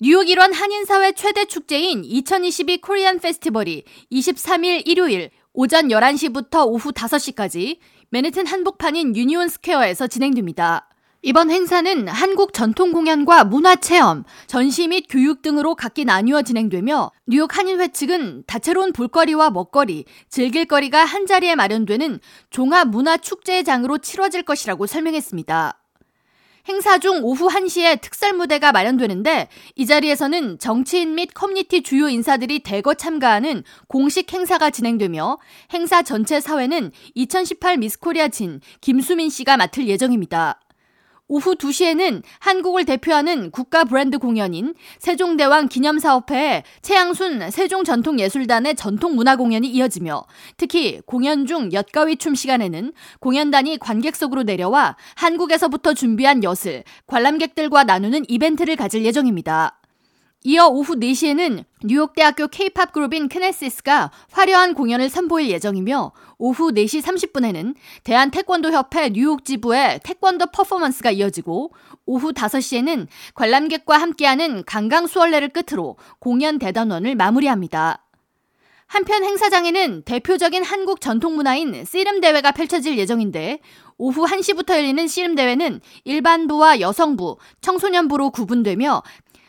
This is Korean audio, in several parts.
뉴욕 일원 한인사회 최대 축제인 2022 코리안 페스티벌이 23일 일요일 오전 11시부터 오후 5시까지 맨해튼 한복판인 유니온 스퀘어에서 진행됩니다. 이번 행사는 한국 전통 공연과 문화체험, 전시 및 교육 등으로 각기 나뉘어 진행되며 뉴욕 한인회 측은 다채로운 볼거리와 먹거리, 즐길거리가 한자리에 마련되는 종합문화축제장으로 치러질 것이라고 설명했습니다. 행사 중 오후 1시에 특설 무대가 마련되는데 이 자리에서는 정치인 및 커뮤니티 주요 인사들이 대거 참가하는 공식 행사가 진행되며 행사 전체 사회는 2018 미스코리아 진 김수민 씨가 맡을 예정입니다. 오후 2시에는 한국을 대표하는 국가 브랜드 공연인 세종대왕 기념사업회의 최양순 세종전통예술단의 전통문화공연이 이어지며 특히 공연 중 엿가위춤 시간에는 공연단이 관객석으로 내려와 한국에서부터 준비한 엿을 관람객들과 나누는 이벤트를 가질 예정입니다. 이어 오후 4시에는 뉴욕대학교 K-POP 그룹인 크네시스가 화려한 공연을 선보일 예정이며 오후 4시 30분에는 대한태권도협회 뉴욕 지부의 태권도 퍼포먼스가 이어지고 오후 5시에는 관람객과 함께하는 강강수월래를 끝으로 공연 대단원을 마무리합니다. 한편 행사장에는 대표적인 한국 전통문화인 씨름대회가 펼쳐질 예정인데 오후 1시부터 열리는 씨름대회는 일반부와 여성부, 청소년부로 구분되며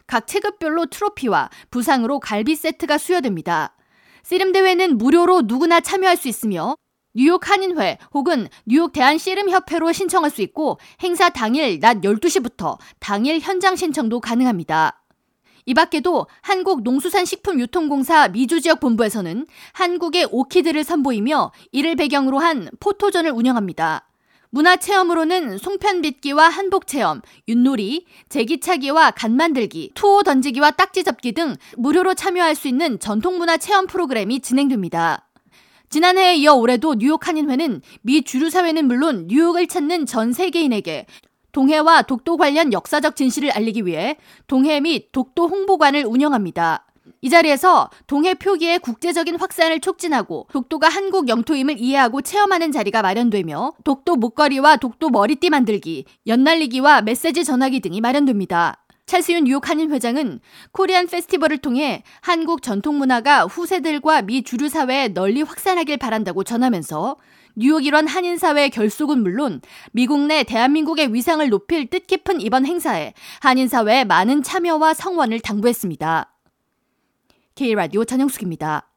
각 체급별로 트로피와 부상으로 갈비 세트가 수여됩니다. 씨름대회는 무료로 누구나 참여할 수 있으며 뉴욕 한인회 혹은 뉴욕 대한씨름협회로 신청할 수 있고 행사 당일 낮 12시부터 당일 현장 신청도 가능합니다. 이 밖에도 한국농수산식품유통공사 미주지역본부에서는 한국의 오키드를 선보이며 이를 배경으로 한 포토존을 운영합니다. 문화체험으로는 송편빚기와 한복체험, 윷놀이, 제기차기와 간만들기, 투호 던지기와 딱지접기 등 무료로 참여할 수 있는 전통문화체험 프로그램이 진행됩니다. 지난해에 이어 올해도 뉴욕 한인회는 미 주류사회는 물론 뉴욕을 찾는 전 세계인에게 동해와 독도 관련 역사적 진실을 알리기 위해 동해 및 독도 홍보관을 운영합니다. 이 자리에서 동해 표기의 국제적인 확산을 촉진하고 독도가 한국 영토임을 이해하고 체험하는 자리가 마련되며 독도 목걸이와 독도 머리띠 만들기, 엿날리기와 메시지 전하기 등이 마련됩니다. 찰스윤 뉴욕 한인 회장은 코리안 페스티벌을 통해 한국 전통문화가 후세들과 미 주류사회에 널리 확산하길 바란다고 전하면서 뉴욕 일원 한인사회의 결속은 물론 미국 내 대한민국의 위상을 높일 뜻깊은 이번 행사에 한인사회의 많은 참여와 성원을 당부했습니다. K라디오 전영숙입니다.